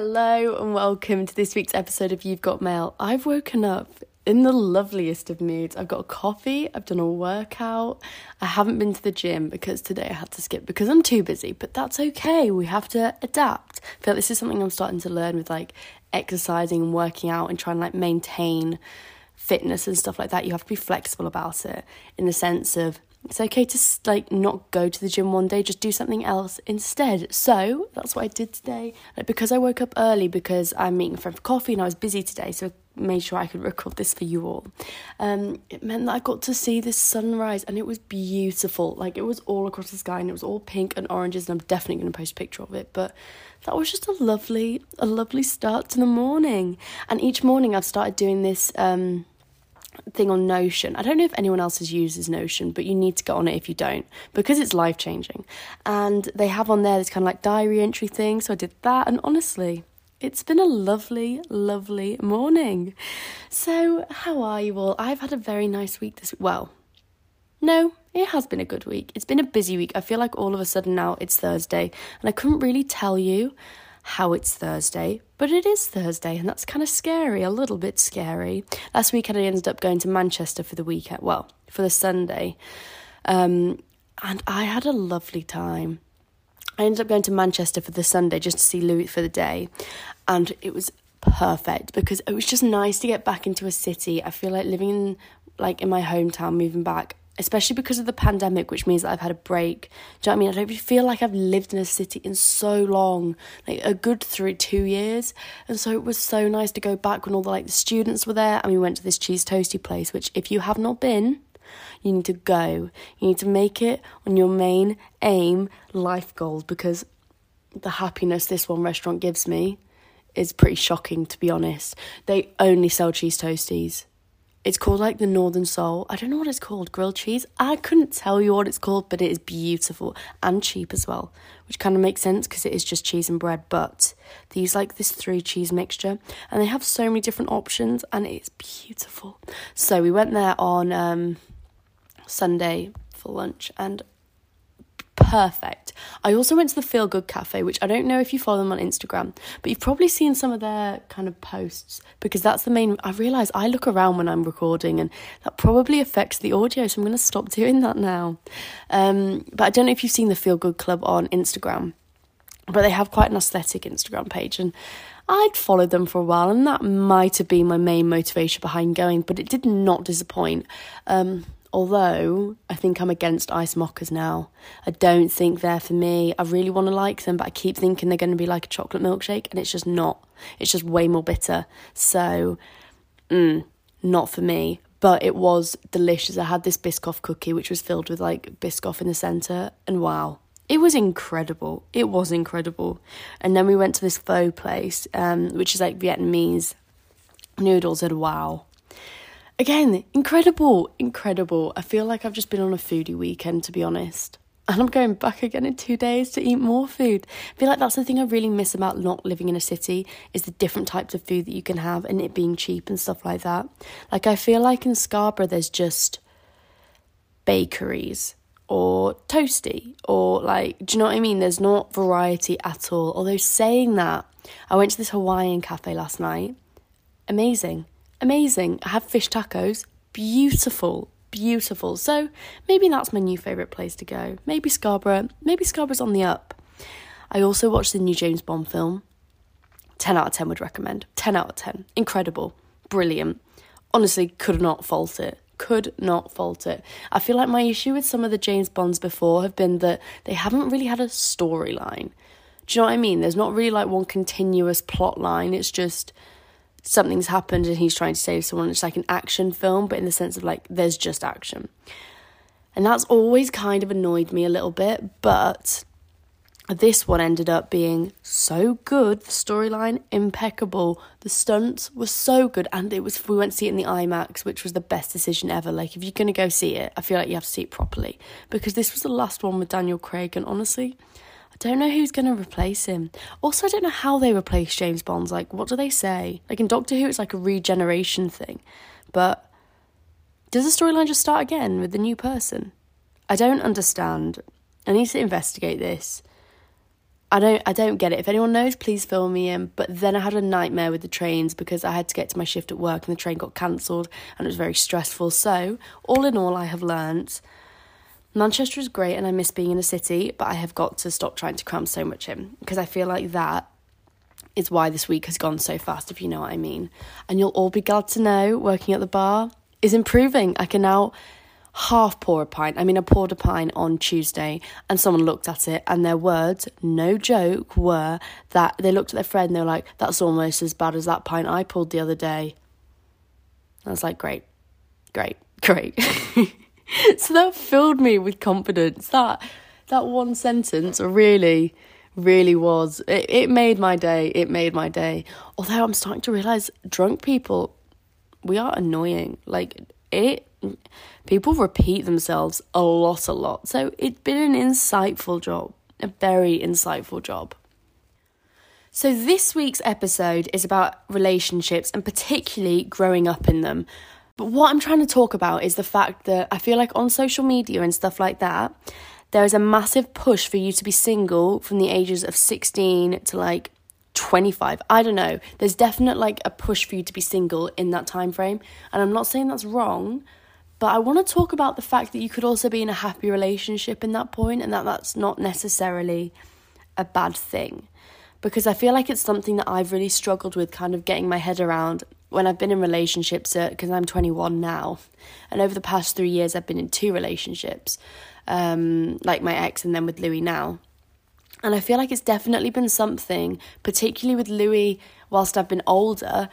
Hello and welcome to this week's episode of You've Got Mail. I've woken up in the loveliest of moods. I've got a coffee, I've done a workout, I haven't been to the gym because today I had to skip because I'm too busy, but that's okay, we have to adapt. I feel like this is something I'm starting to learn with like exercising and working out and trying to like maintain fitness and stuff like that. You have to be flexible about it in the sense of it's okay to like not go to the gym one day, just do something else instead. So that's what I did today. Like, because I woke up early because I'm meeting a friend for coffee and I was busy today, so I made sure I could record this for you all. It meant that I got to see this sunrise and it was beautiful. Like, it was all across the sky and it was all pink and oranges, and I'm definitely going to post a picture of it. But that was just a lovely start to the morning. And each morning I've started doing this thing on Notion. I don't know if anyone else uses Notion, but you need to get on it if you don't, because it's life-changing. And they have on there this kind of like diary entry thing, so I did that, and honestly, it's been a lovely morning. So how are you all? I've had a very nice week this week. Well, no, it has been a good week. It's been a busy week. I feel like all of a sudden now it's Thursday, and I couldn't really tell you how it's Thursday, but it is Thursday, and that's kind of scary, a little bit scary. Last weekend I ended up going to Manchester for the weekend, well, for the Sunday, and I had a lovely time. I ended up going to Manchester for the Sunday just to see Louis for the day, and it was perfect because it was just nice to get back into a city. I feel like living in my hometown, moving back, especially because of the pandemic, which means that I've had a break. Do you know what I mean? I don't feel like I've lived in a city in so long, like a good 2 years. And so it was so nice to go back when all the students were there, and we went to this cheese toasty place, which if you have not been, you need to go. You need to make it on your main aim life goal, because the happiness this one restaurant gives me is pretty shocking, to be honest. They only sell cheese toasties. It's called the Northern Soul. I don't know what it's called. Grilled cheese? I couldn't tell you what it's called, but it is beautiful and cheap as well, which kind of makes sense because it is just cheese and bread, but they use this 3 cheese mixture, and they have so many different options, and it's beautiful. So we went there on Sunday for lunch, and perfect. I also went to the Feel Good Cafe, which I don't know if you follow them on Instagram, but you've probably seen some of their kind of posts, because that's the main... I realise I look around when I'm recording, and that probably affects the audio, so I'm going to stop doing that now. But I don't know if you've seen the Feel Good Club on Instagram, but they have quite an aesthetic Instagram page, and I'd followed them for a while, and that might have been my main motivation behind going, but it did not disappoint. Although, I think I'm against ice mockers now. I don't think they're for me. I really want to like them, but I keep thinking they're going to be like a chocolate milkshake, and it's just not. It's just way more bitter. So, not for me. But it was delicious. I had this Biscoff cookie, which was filled with Biscoff in the centre, and wow. It was incredible. It was incredible. And then we went to this pho place, which is Vietnamese noodles, and wow. Again, incredible. I feel like I've just been on a foodie weekend, to be honest. And I'm going back again in 2 days to eat more food. I feel like that's the thing I really miss about not living in a city, is the different types of food that you can have and it being cheap and stuff like that. I feel like in Scarborough there's just bakeries or toasty or do you know what I mean? There's not variety at all. Although saying that, I went to this Hawaiian cafe last night. Amazing. I had fish tacos. Beautiful. So maybe that's my new favourite place to go. Maybe Scarborough. Maybe Scarborough's on the up. I also watched the new James Bond film. 10 out of 10 would recommend. 10 out of 10. Incredible. Brilliant. Honestly, could not fault it. I feel like my issue with some of the James Bonds before have been that they haven't really had a storyline. Do you know what I mean? There's not really one continuous plot line. It's just... something's happened and he's trying to save someone. It's an action film, but in the sense of there's just action, and that's always kind of annoyed me a little bit. But this one ended up being so good. The storyline impeccable, the stunts were so good, and we went to see it in the IMAX, which was the best decision ever. If you're gonna go see it, I feel like you have to see it properly, because this was the last one with Daniel Craig, and honestly don't know who's going to replace him. Also, I don't know how they replace James Bonds. What do they say? In Doctor Who, it's a regeneration thing. But does the storyline just start again with the new person? I don't understand. I need to investigate this. I don't get it. If anyone knows, please fill me in. But then I had a nightmare with the trains because I had to get to my shift at work and the train got cancelled and it was very stressful. So, all in all, I have learnt Manchester is great and I miss being in a city, but I have got to stop trying to cram so much in because I feel like that is why this week has gone so fast, if you know what I mean. And you'll all be glad to know working at the bar is improving. I can now half pour a pint. I mean, I poured a pint on Tuesday and someone looked at it and their words, no joke, were that they looked at their friend and they were like, that's almost as bad as that pint I pulled the other day. I was like, great. So that filled me with confidence. That one sentence really was, it made my day. Although I'm starting to realise drunk people, we are annoying. People repeat themselves a lot. So it's been an insightful job, a very insightful job. So this week's episode is about relationships and particularly growing up in them. But what I'm trying to talk about is the fact that I feel like on social media and stuff like that, there is a massive push for you to be single from the ages of 16 to 25. I don't know. There's definite a push for you to be single in that time frame. And I'm not saying that's wrong, but I want to talk about the fact that you could also be in a happy relationship in that point and that's not necessarily a bad thing. Because I feel like it's something that I've really struggled with kind of getting my head around when I've been in relationships, because I'm 21 now. And over the past 3 years, I've been in 2 relationships, my ex and then with Louis now. And I feel like it's definitely been something, particularly with Louis, whilst I've been older,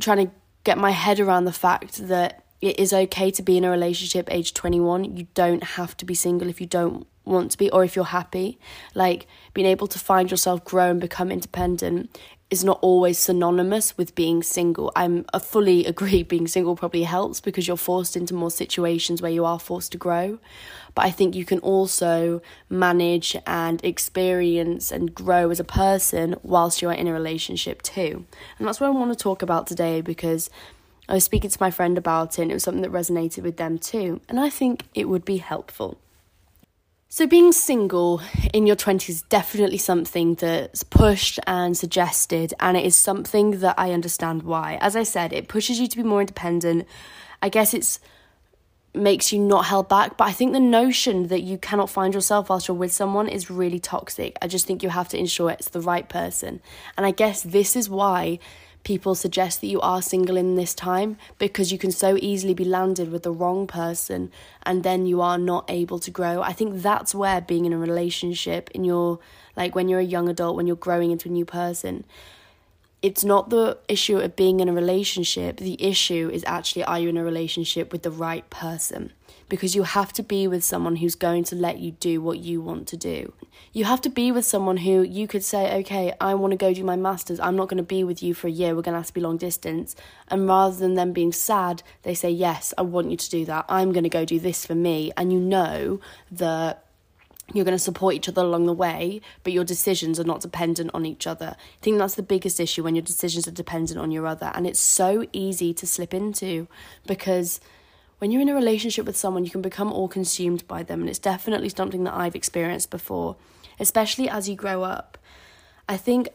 trying to get my head around the fact that it is okay to be in a relationship age 21. You don't have to be single if you don't want to be, or if you're happy. Being able to find yourself, grow and become independent is not always synonymous with being single. I fully agree being single probably helps because you're forced into more situations where you are forced to grow. But I think you can also manage and experience and grow as a person whilst you are in a relationship too. And that's what I want to talk about today because I was speaking to my friend about it and it was something that resonated with them too. And I think it would be helpful. So being single in your 20s is definitely something that's pushed and suggested, and it is something that I understand why. As I said, it pushes you to be more independent. I guess it makes you not held back, but I think the notion that you cannot find yourself whilst you're with someone is really toxic. I just think you have to ensure it's the right person. And I guess this is why people suggest that you are single in this time, because you can so easily be landed with the wrong person and then you are not able to grow. I think that's where being in a relationship in your, when you're a young adult, when you're growing into a new person, it's not the issue of being in a relationship. The issue is actually, are you in a relationship with the right person? Because you have to be with someone who's going to let you do what you want to do. You have to be with someone who you could say, okay, I want to go do my masters. I'm not going to be with you for a year. We're going to have to be long distance. And rather than them being sad, they say, yes, I want you to do that. I'm going to go do this for me. And you know that you're going to support each other along the way, but your decisions are not dependent on each other. I think that's the biggest issue, when your decisions are dependent on your other. And it's so easy to slip into, because when you're in a relationship with someone, you can become all consumed by them. And it's definitely something that I've experienced before, especially as you grow up. I think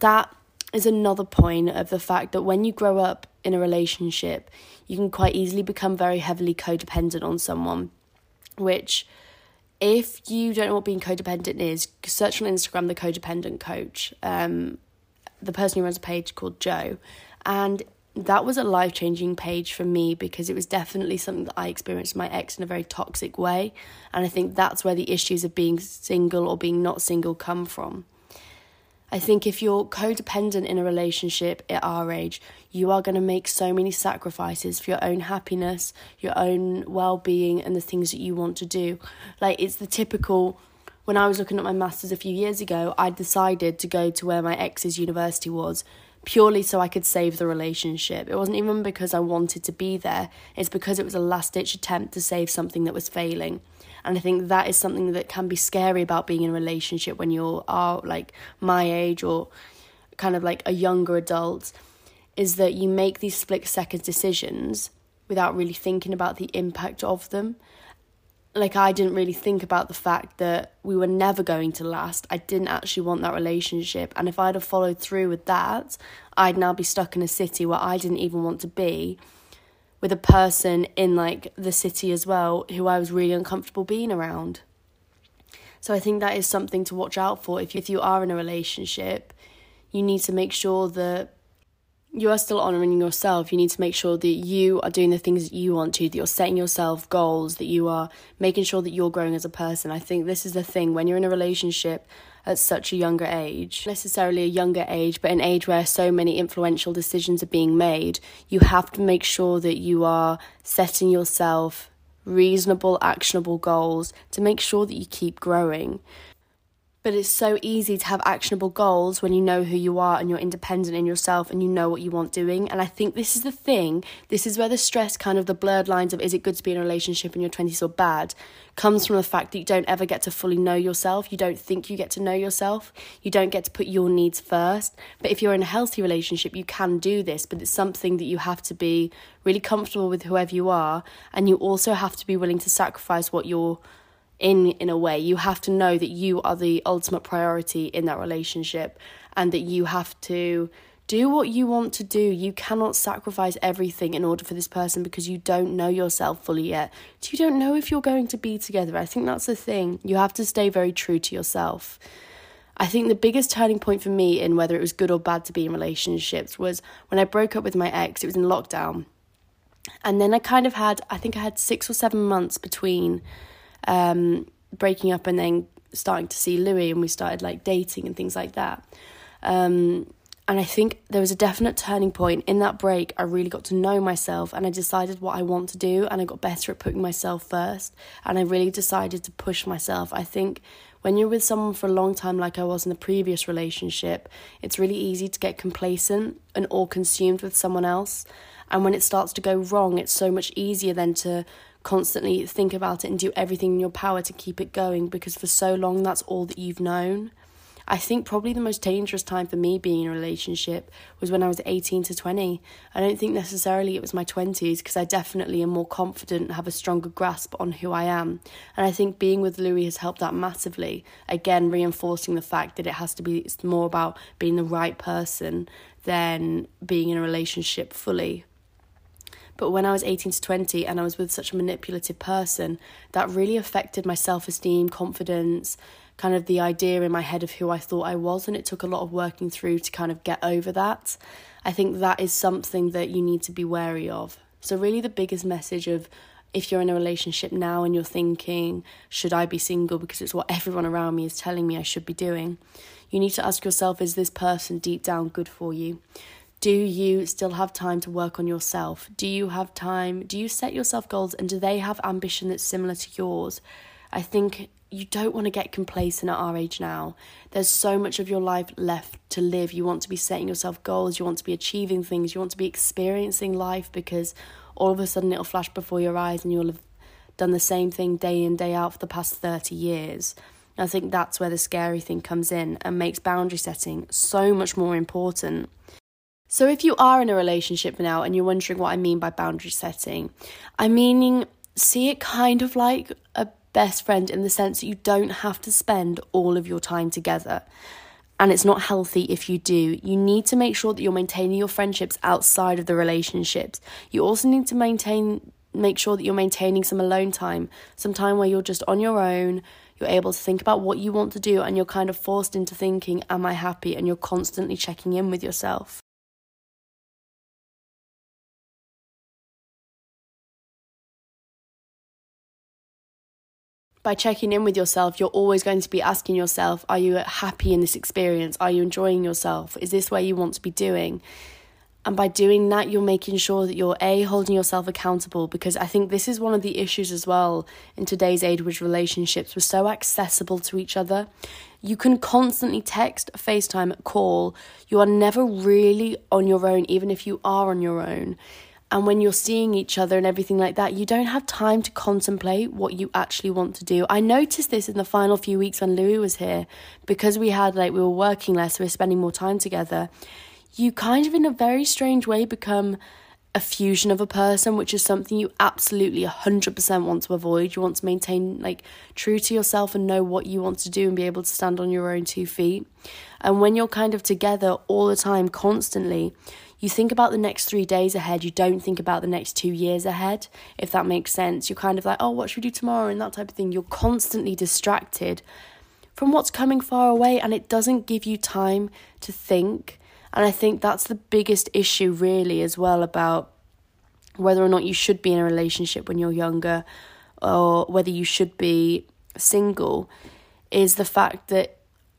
that is another point of the fact that when you grow up in a relationship, you can quite easily become very heavily codependent on someone, which, if you don't know what being codependent is, search on Instagram the codependent coach, the person who runs a page called Jo. And that was a life-changing page for me, because it was definitely something that I experienced with my ex in a very toxic way. And I think that's where the issues of being single or being not single come from. I think if you're codependent in a relationship at our age, you are going to make so many sacrifices for your own happiness, your own well-being and the things that you want to do. It's the typical, when I was looking at my masters a few years ago, I decided to go to where my ex's university was, purely so I could save the relationship. It wasn't even because I wanted to be there. It's because it was a last-ditch attempt to save something that was failing. And I think that is something that can be scary about being in a relationship when you are my age or kind of a younger adult, is that you make these split-second decisions without really thinking about the impact of them. like, I didn't really think about the fact that we were never going to last. I didn't actually want that relationship. And if I'd have followed through with that, I'd now be stuck in a city where I didn't even want to be, with a person in, like, the city as well who I was really uncomfortable being around. So I think that is something to watch out for. If you are in a relationship, you need to make sure that you are still honouring yourself. You need to make sure that you are doing the things that you want to, that you're setting yourself goals, that you are making sure that you're growing as a person. I think this is the thing, when you're in a relationship at such a younger age, necessarily a younger age, but an age where so many influential decisions are being made, you have to make sure that you are setting yourself reasonable, actionable goals to make sure that you keep growing. But it's so easy to have actionable goals when you know who you are and you're independent in yourself and you know what you want doing. And I think this is the thing, this is where the stress, kind of the blurred lines of is it good to be in a relationship in your 20s or bad, comes from the fact that you don't ever get to fully know yourself. You don't think you get to know yourself. You don't get to put your needs first. But if you're in a healthy relationship, you can do this. But it's something that you have to be really comfortable with whoever you are. And you also have to be willing to sacrifice what you're in a way. You have to know that you are the ultimate priority in that relationship and that you have to do what you want to do. You cannot sacrifice everything in order for this person because you don't know yourself fully yet. So you don't know if you're going to be together. I think that's the thing. You have to stay very true to yourself. I think the biggest turning point for me in whether it was good or bad to be in relationships was when I broke up with my ex. It was in lockdown. And then I kind of had, I think I had 6 or 7 months between breaking up and then starting to see Louis, and we started like dating and things like that, and I think there was a definite turning point in that break. I really got to know myself and I decided what I want to do, and I got better at putting myself first, and I really decided to push myself. I think when you're with someone for a long time, like I was in the previous relationship, it's really easy to get complacent and all consumed with someone else, and when it starts to go wrong, it's so much easier than to constantly think about it and do everything in your power to keep it going, because for so long that's all that you've known. I think probably the most dangerous time for me being in a relationship was when I was 18 to 20. I don't think necessarily it was my 20s, because I definitely am more confident and have a stronger grasp on who I am. And I think being with Louis has helped that massively. Again, reinforcing the fact that it has to be, it's more about being the right person than being in a relationship fully. But when I was 18 to 20 and I was with such a manipulative person, that really affected my self-esteem, confidence, kind of the idea in my head of who I thought I was. And it took a lot of working through to kind of get over that. I think that is something that you need to be wary of. So really the biggest message of, if you're in a relationship now and you're thinking, should I be single because it's what everyone around me is telling me I should be doing, you need to ask yourself, is this person deep down good for you? Do you still have time to work on yourself? Do you have time? Do you set yourself goals, and do they have ambition that's similar to yours? I think you don't want to get complacent at our age now. There's so much of your life left to live. You want to be setting yourself goals. You want to be achieving things. You want to be experiencing life, because all of a sudden it'll flash before your eyes and you'll have done the same thing day in, day out for the past 30 years. And I think that's where the scary thing comes in and makes boundary setting so much more important. So if you are in a relationship now and you're wondering what I mean by boundary setting, I'm meaning see it kind of like a best friend, in the sense that you don't have to spend all of your time together. And it's not healthy if you do. You need to make sure that you're maintaining your friendships outside of the relationships. You also need to make sure that you're maintaining some alone time, some time where you're just on your own, you're able to think about what you want to do, and you're kind of forced into thinking, am I happy? And you're constantly checking in with yourself. By checking in with yourself, you're always going to be asking yourself, are you happy in this experience? Are you enjoying yourself? Is this where you want to be doing? And by doing that, you're making sure that you're holding yourself accountable, because I think this is one of the issues as well in today's age, which relationships were so accessible to each other. You can constantly text, FaceTime, call. You are never really on your own, even if you are on your own. And when you're seeing each other and everything like that, you don't have time to contemplate what you actually want to do. I noticed this in the final few weeks when Louis was here, because we were working less, we were spending more time together. You kind of in a very strange way become a fusion of a person, which is something you absolutely 100% want to avoid. You want to maintain true to yourself and know what you want to do and be able to stand on your own two feet. And when you're kind of together all the time, constantly, you think about the next 3 days ahead. You don't think about the next 2 years ahead, if that makes sense. You're kind of like, oh, what should we do tomorrow? And that type of thing. You're constantly distracted from what's coming far away, and it doesn't give you time to think. And I think that's the biggest issue really as well, about whether or not you should be in a relationship when you're younger or whether you should be single, is the fact that,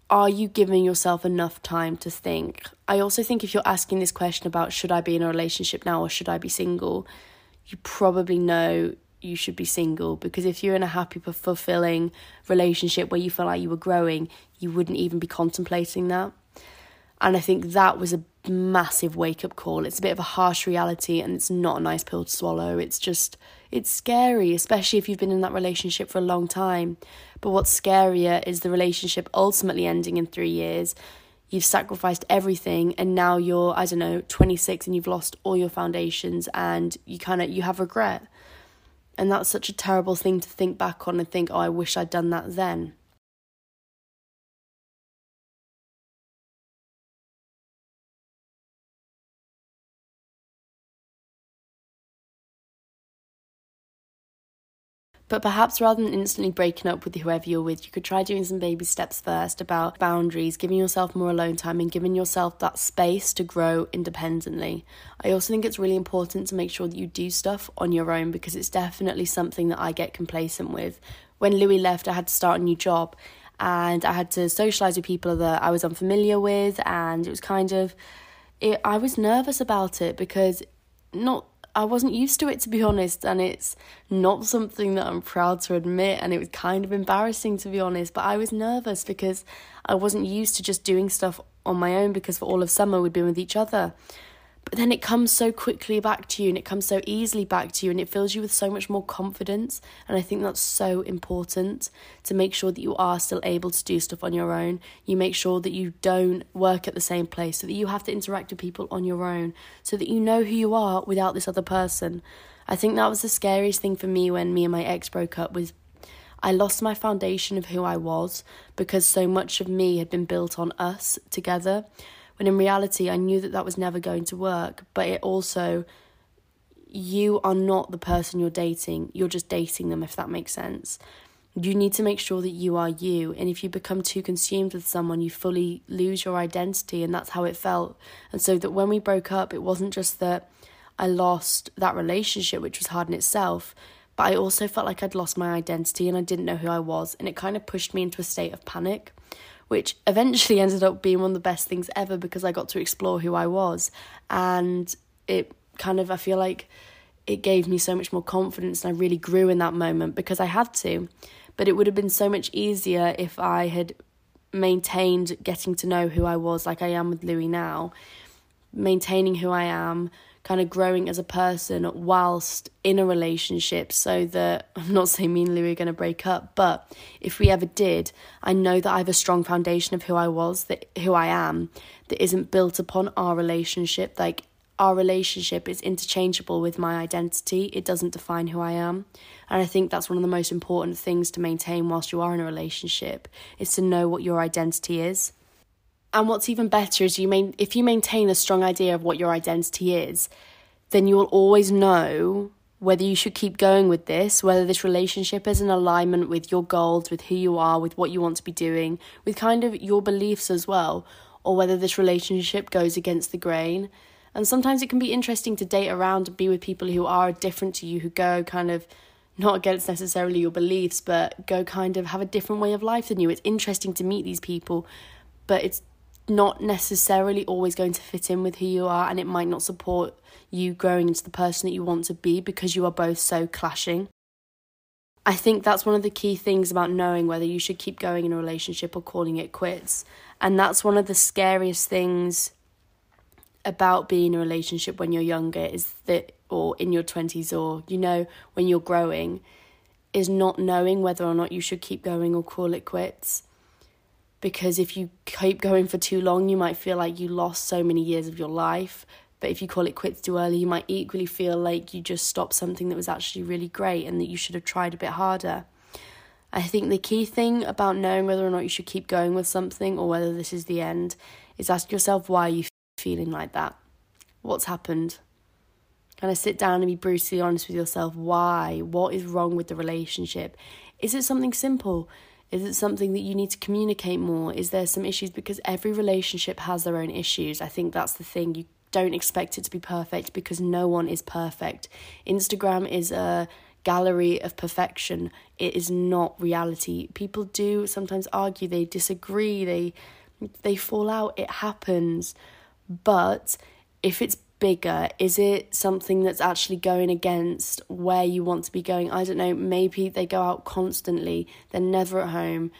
are you giving yourself enough time to think? I also think if you're asking this question about should I be in a relationship now or should I be single, you probably know you should be single, because if you're in a happy, fulfilling relationship where you feel like you were growing, you wouldn't even be contemplating that. And I think that was a massive wake-up call. It's a bit of a harsh reality and it's not a nice pill to swallow. It's scary, especially if you've been in that relationship for a long time. But what's scarier is the relationship ultimately ending in 3 years. You've sacrificed everything and now you're, 26 and you've lost all your foundations and you have regret. And that's such a terrible thing to think back on and think, oh, I wish I'd done that then. But perhaps rather than instantly breaking up with whoever you're with, you could try doing some baby steps first about boundaries, giving yourself more alone time and giving yourself that space to grow independently. I also think it's really important to make sure that you do stuff on your own, because it's definitely something that I get complacent with. When Louis left, I had to start a new job and I had to socialise with people that I was unfamiliar with, and it was I was nervous about it because I wasn't used to it, to be honest, and it's not something that I'm proud to admit, and it was kind of embarrassing, to be honest, but I was nervous because I wasn't used to just doing stuff on my own, because for all of summer we'd been with each other. But then it comes so quickly back to you and it comes so easily back to you and it fills you with so much more confidence, and I think that's so important, to make sure that you are still able to do stuff on your own. You make sure that you don't work at the same place, so that you have to interact with people on your own, so that you know who you are without this other person. I think that was the scariest thing for me when me and my ex broke up, was I lost my foundation of who I was, because so much of me had been built on us together. And in reality, I knew that was never going to work. But it also, you are not the person you're dating. You're just dating them, if that makes sense. You need to make sure that you are you. And if you become too consumed with someone, you fully lose your identity. And that's how it felt. And so that when we broke up, it wasn't just that I lost that relationship, which was hard in itself, but I also felt like I'd lost my identity and I didn't know who I was. And it kind of pushed me into a state of panic, which eventually ended up being one of the best things ever, because I got to explore who I was. And it I feel like it gave me so much more confidence, and I really grew in that moment because I had to. But it would have been so much easier if I had maintained getting to know who I was, like I am with Louis now, maintaining who I am, growing as a person whilst in a relationship, so that, I'm not saying me and Louis are going to break up, but if we ever did, I know that I have a strong foundation of who I was, who I am, that isn't built upon our relationship. Our relationship is interchangeable with my identity. It doesn't define who I am. And I think that's one of the most important things to maintain whilst you are in a relationship, is to know what your identity is. And what's even better is if you maintain a strong idea of what your identity is, then you will always know whether you should keep going with this, whether this relationship is in alignment with your goals, with who you are, with what you want to be doing, with your beliefs as well, or whether this relationship goes against the grain. And sometimes it can be interesting to date around and be with people who are different to you, who go not against necessarily your beliefs, but go have a different way of life than you. It's interesting to meet these people, but it's not necessarily always going to fit in with who you are, and it might not support you growing into the person that you want to be, because you are both so clashing. I think that's one of the key things about knowing whether you should keep going in a relationship or calling it quits. And that's one of the scariest things about being in a relationship when you're younger, is that, or in your 20s, or when you're growing, is not knowing whether or not you should keep going or call it quits. Because if you keep going for too long, you might feel like you lost so many years of your life. But if you call it quits too early, you might equally feel like you just stopped something that was actually really great and that you should have tried a bit harder. I think the key thing about knowing whether or not you should keep going with something or whether this is the end is ask yourself, why are you feeling like that? What's happened? Kind of sit down and be brutally honest with yourself. Why? What is wrong with the relationship? Is it something simple? Is it something that you need to communicate more? Is there some issues? Because every relationship has their own issues. I think that's the thing. You don't expect it to be perfect because no one is perfect. Instagram is a gallery of perfection. It is not reality. People do sometimes argue. They disagree. They fall out. It happens. But if it's bigger, is it something that's actually going against where you want to be going? I don't know, maybe they go out constantly, they're never at home,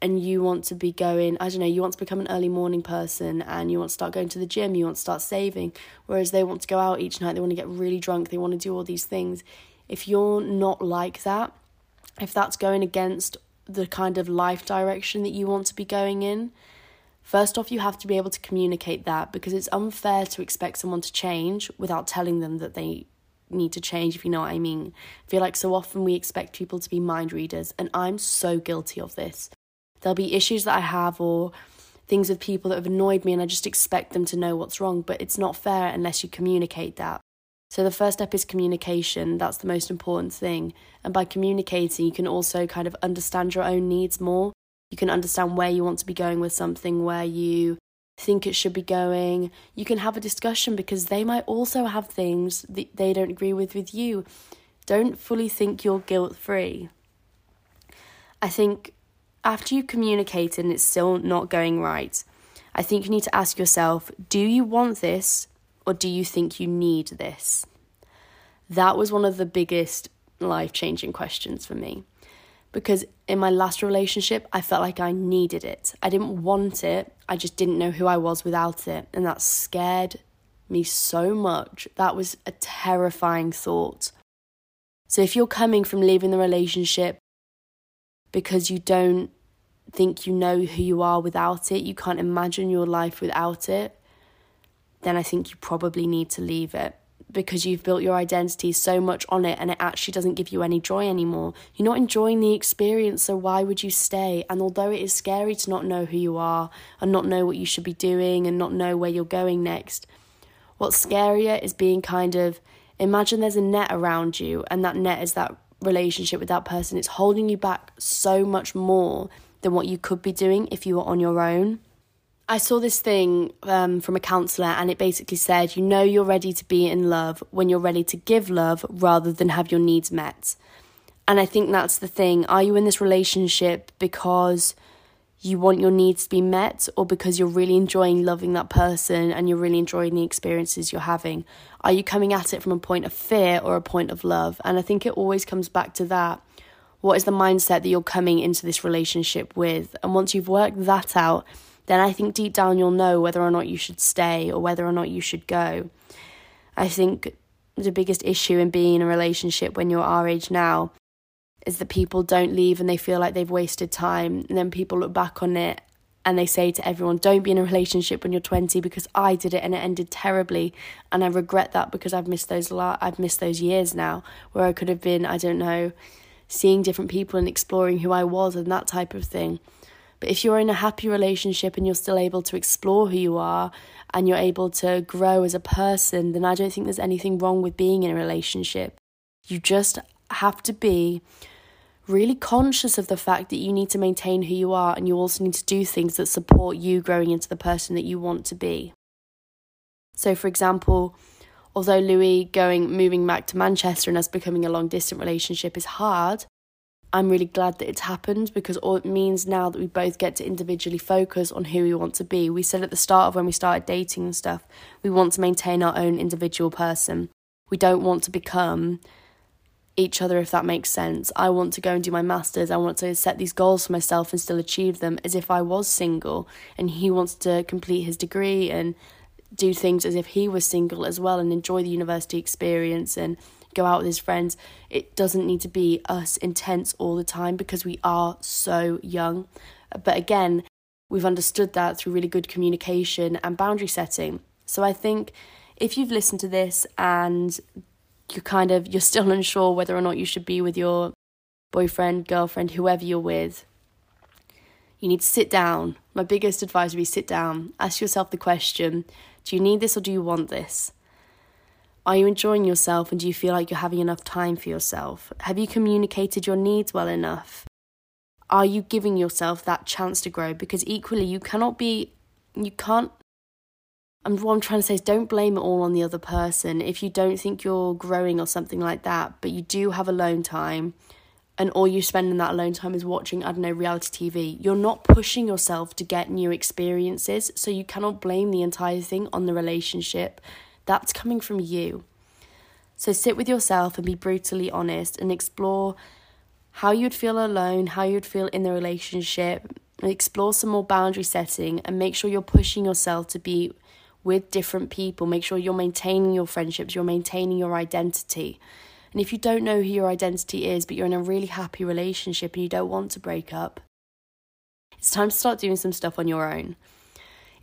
and you want to be going, I don't know, you want to become an early morning person and you want to start going to the gym, you want to start saving, whereas they want to go out each night, they want to get really drunk, they want to do all these things. If you're not like that, if that's going against the kind of life direction that you want to be going in, first off, you have to be able to communicate that, because it's unfair to expect someone to change without telling them that they need to change, if you know what I mean. I feel like so often we expect people to be mind readers, and I'm so guilty of this. There'll be issues that I have or things with people that have annoyed me and I just expect them to know what's wrong, but it's not fair unless you communicate that. So the first step is communication. That's the most important thing. And by communicating, you can also kind of understand your own needs more. You can understand where you want to be going with something, where you think it should be going. You can have a discussion because they might also have things that they don't agree with you. Don't fully think you're guilt-free. I think after you communicate and it's still not going right, I think you need to ask yourself, do you want this or do you think you need this? That was one of the biggest life-changing questions for me. Because in my last relationship, I felt like I needed it. I didn't want it. I just didn't know who I was without it. And that scared me so much. That was a terrifying thought. So if you're coming from leaving the relationship because you don't think you know who you are without it, you can't imagine your life without it, then I think you probably need to leave it. Because you've built your identity so much on it and it actually doesn't give you any joy anymore. You're not enjoying the experience, so why would you stay? And although it is scary to not know who you are and not know what you should be doing and not know where you're going next, what's scarier is being kind of, imagine there's a net around you and that net is that relationship with that person. It's holding you back so much more than what you could be doing if you were on your own. I saw this thing from a counsellor and it basically said, you know you're ready to be in love when you're ready to give love rather than have your needs met. And I think that's the thing. Are you in this relationship because you want your needs to be met or because you're really enjoying loving that person and you're really enjoying the experiences you're having? Are you coming at it from a point of fear or a point of love? And I think it always comes back to that. What is the mindset that you're coming into this relationship with? And once you've worked that out, then I think deep down you'll know whether or not you should stay or whether or not you should go. I think the biggest issue in being in a relationship when you're our age now is that people don't leave and they feel like they've wasted time. And then people look back on it and they say to everyone, don't be in a relationship when you're 20 because I did it and it ended terribly. And I regret that because I've missed those years now where I could have been, I don't know, seeing different people and exploring who I was and that type of thing. But if you're in a happy relationship and you're still able to explore who you are and you're able to grow as a person, then I don't think there's anything wrong with being in a relationship. You just have to be really conscious of the fact that you need to maintain who you are and you also need to do things that support you growing into the person that you want to be. So, for example, although Louis moving back to Manchester and us becoming a long-distance relationship is hard, I'm really glad that it's happened because all it means now that we both get to individually focus on who we want to be. We said at the start of when we started dating and stuff, we want to maintain our own individual person. We don't want to become each other, if that makes sense. I want to go and do my masters. I want to set these goals for myself and still achieve them as if I was single. And he wants to complete his degree and do things as if he was single as well and enjoy the university experience and go out with his friends. It doesn't need to be us intense all the time because we are so young. But again, we've understood that through really good communication and boundary setting. So I think if you've listened to this and you're still unsure whether or not you should be with your boyfriend, girlfriend, whoever you're with, you need to sit down. My biggest advice would be sit down. Ask yourself the question, do you need this or do you want this? Are you enjoying yourself and do you feel like you're having enough time for yourself? Have you communicated your needs well enough? Are you giving yourself that chance to grow? Because equally, what I'm trying to say is don't blame it all on the other person if you don't think you're growing or something like that, but you do have alone time and all you spend in that alone time is watching, reality TV. You're not pushing yourself to get new experiences, so you cannot blame the entire thing on the relationship. That's coming from you. So sit with yourself and be brutally honest and explore how you'd feel alone, how you'd feel in the relationship, and explore some more boundary setting and make sure you're pushing yourself to be with different people. Make sure you're maintaining your friendships, you're maintaining your identity. And if you don't know who your identity is, but you're in a really happy relationship and you don't want to break up, it's time to start doing some stuff on your own.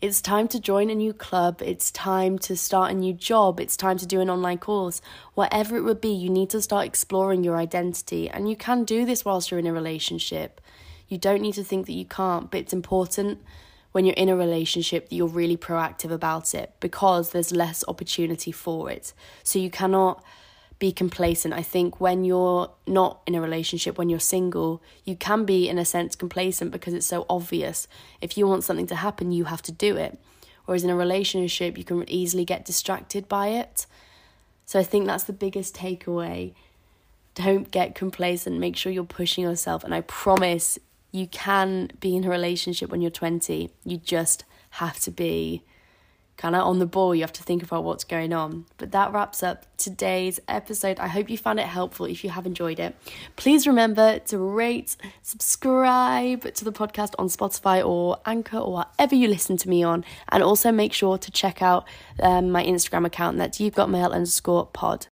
It's time to join a new club. It's time to start a new job. It's time to do an online course. Whatever it would be, you need to start exploring your identity. And you can do this whilst you're in a relationship. You don't need to think that you can't, but it's important when you're in a relationship that you're really proactive about it because there's less opportunity for it. So you cannot be complacent. I think when you're not in a relationship, when you're single, you can be in a sense complacent because it's so obvious. If you want something to happen, you have to do it. Whereas in a relationship, you can easily get distracted by it. So I think that's the biggest takeaway. Don't get complacent. Make sure you're pushing yourself. And I promise you can be in a relationship when you're 20. You just have to be kind of on the ball. You have to think about what's going on. But that wraps up today's episode. I hope you found it helpful. If you have enjoyed it, please remember to rate, subscribe to the podcast on Spotify or Anchor or whatever you listen to me on. And also make sure to check out my Instagram account. That's You'veGotMail_pod.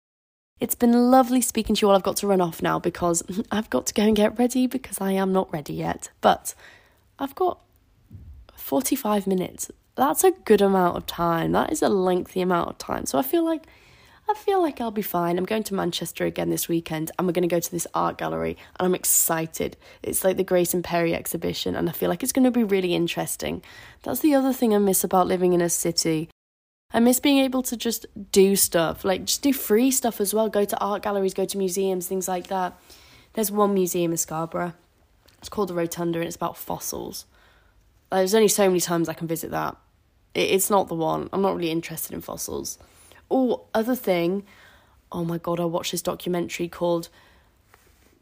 It's been lovely speaking to you all. I've got to run off now because I've got to go and get ready because I am not ready yet. But I've got 45 minutes. That's a good amount of time. That is a lengthy amount of time. So I feel like I'll be fine. I'm going to Manchester again this weekend and we're going to go to this art gallery and I'm excited. It's like the Grace and Perry exhibition and I feel like it's going to be really interesting. That's the other thing I miss about living in a city. I miss being able to just do stuff, like just do free stuff as well. Go to art galleries, go to museums, things like that. There's one museum in Scarborough. It's called the Rotunda and it's about fossils. There's only so many times I can visit that. It's not the one. I'm not really interested in fossils. Oh, other thing. Oh my God, I watched this documentary called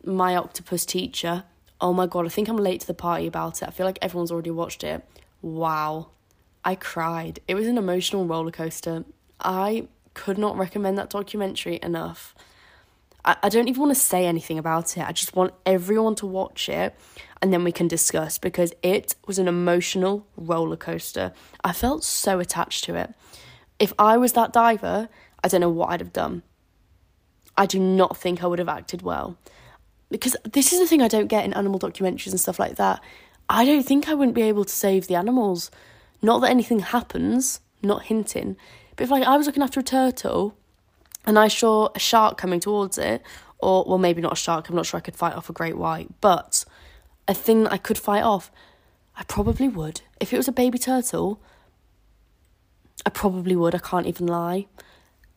My Octopus Teacher. Oh my God, I think I'm late to the party about it. I feel like everyone's already watched it. Wow. I cried. It was an emotional roller coaster. I could not recommend that documentary enough. I don't even want to say anything about it. I just want everyone to watch it and then we can discuss because it was an emotional roller coaster. I felt so attached to it. If I was that diver, I don't know what I'd have done. I do not think I would have acted well. Because this is the thing I don't get in animal documentaries and stuff like that. I don't think I wouldn't be able to save the animals. Not that anything happens, not hinting. But if I was looking after a turtle and I saw a shark coming towards it, or, well, maybe not a shark, I'm not sure I could fight off a great white, but a thing that I could fight off, I probably would. If it was a baby turtle, I probably would, I can't even lie.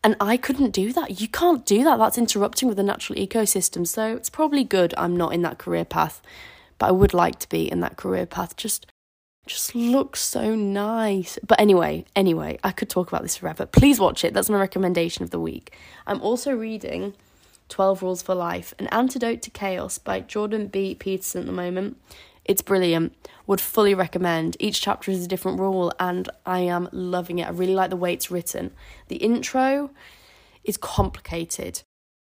And I couldn't do that. You can't do that. That's interrupting with the natural ecosystem. So it's probably good I'm not in that career path, but I would like to be in that career path. Just looks so nice. But anyway, I could talk about this forever. Please watch it. That's my recommendation of the week. I'm also reading 12 Rules for Life, An Antidote to Chaos by Jordan B. Peterson at the moment. It's brilliant. Would fully recommend. Each chapter is a different rule and I am loving it. I really like the way it's written. The intro is complicated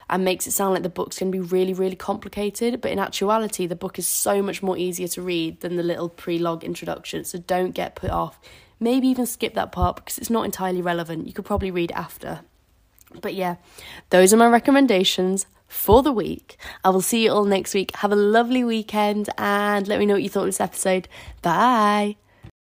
and makes it sound like the book's going to be really, really complicated. But in actuality, the book is so much more easier to read than the little prologue introduction. So don't get put off. Maybe even skip that part because it's not entirely relevant. You could probably read after. But yeah, those are my recommendations for the week. I will see you all next week. Have a lovely weekend and let me know what you thought of this episode. Bye.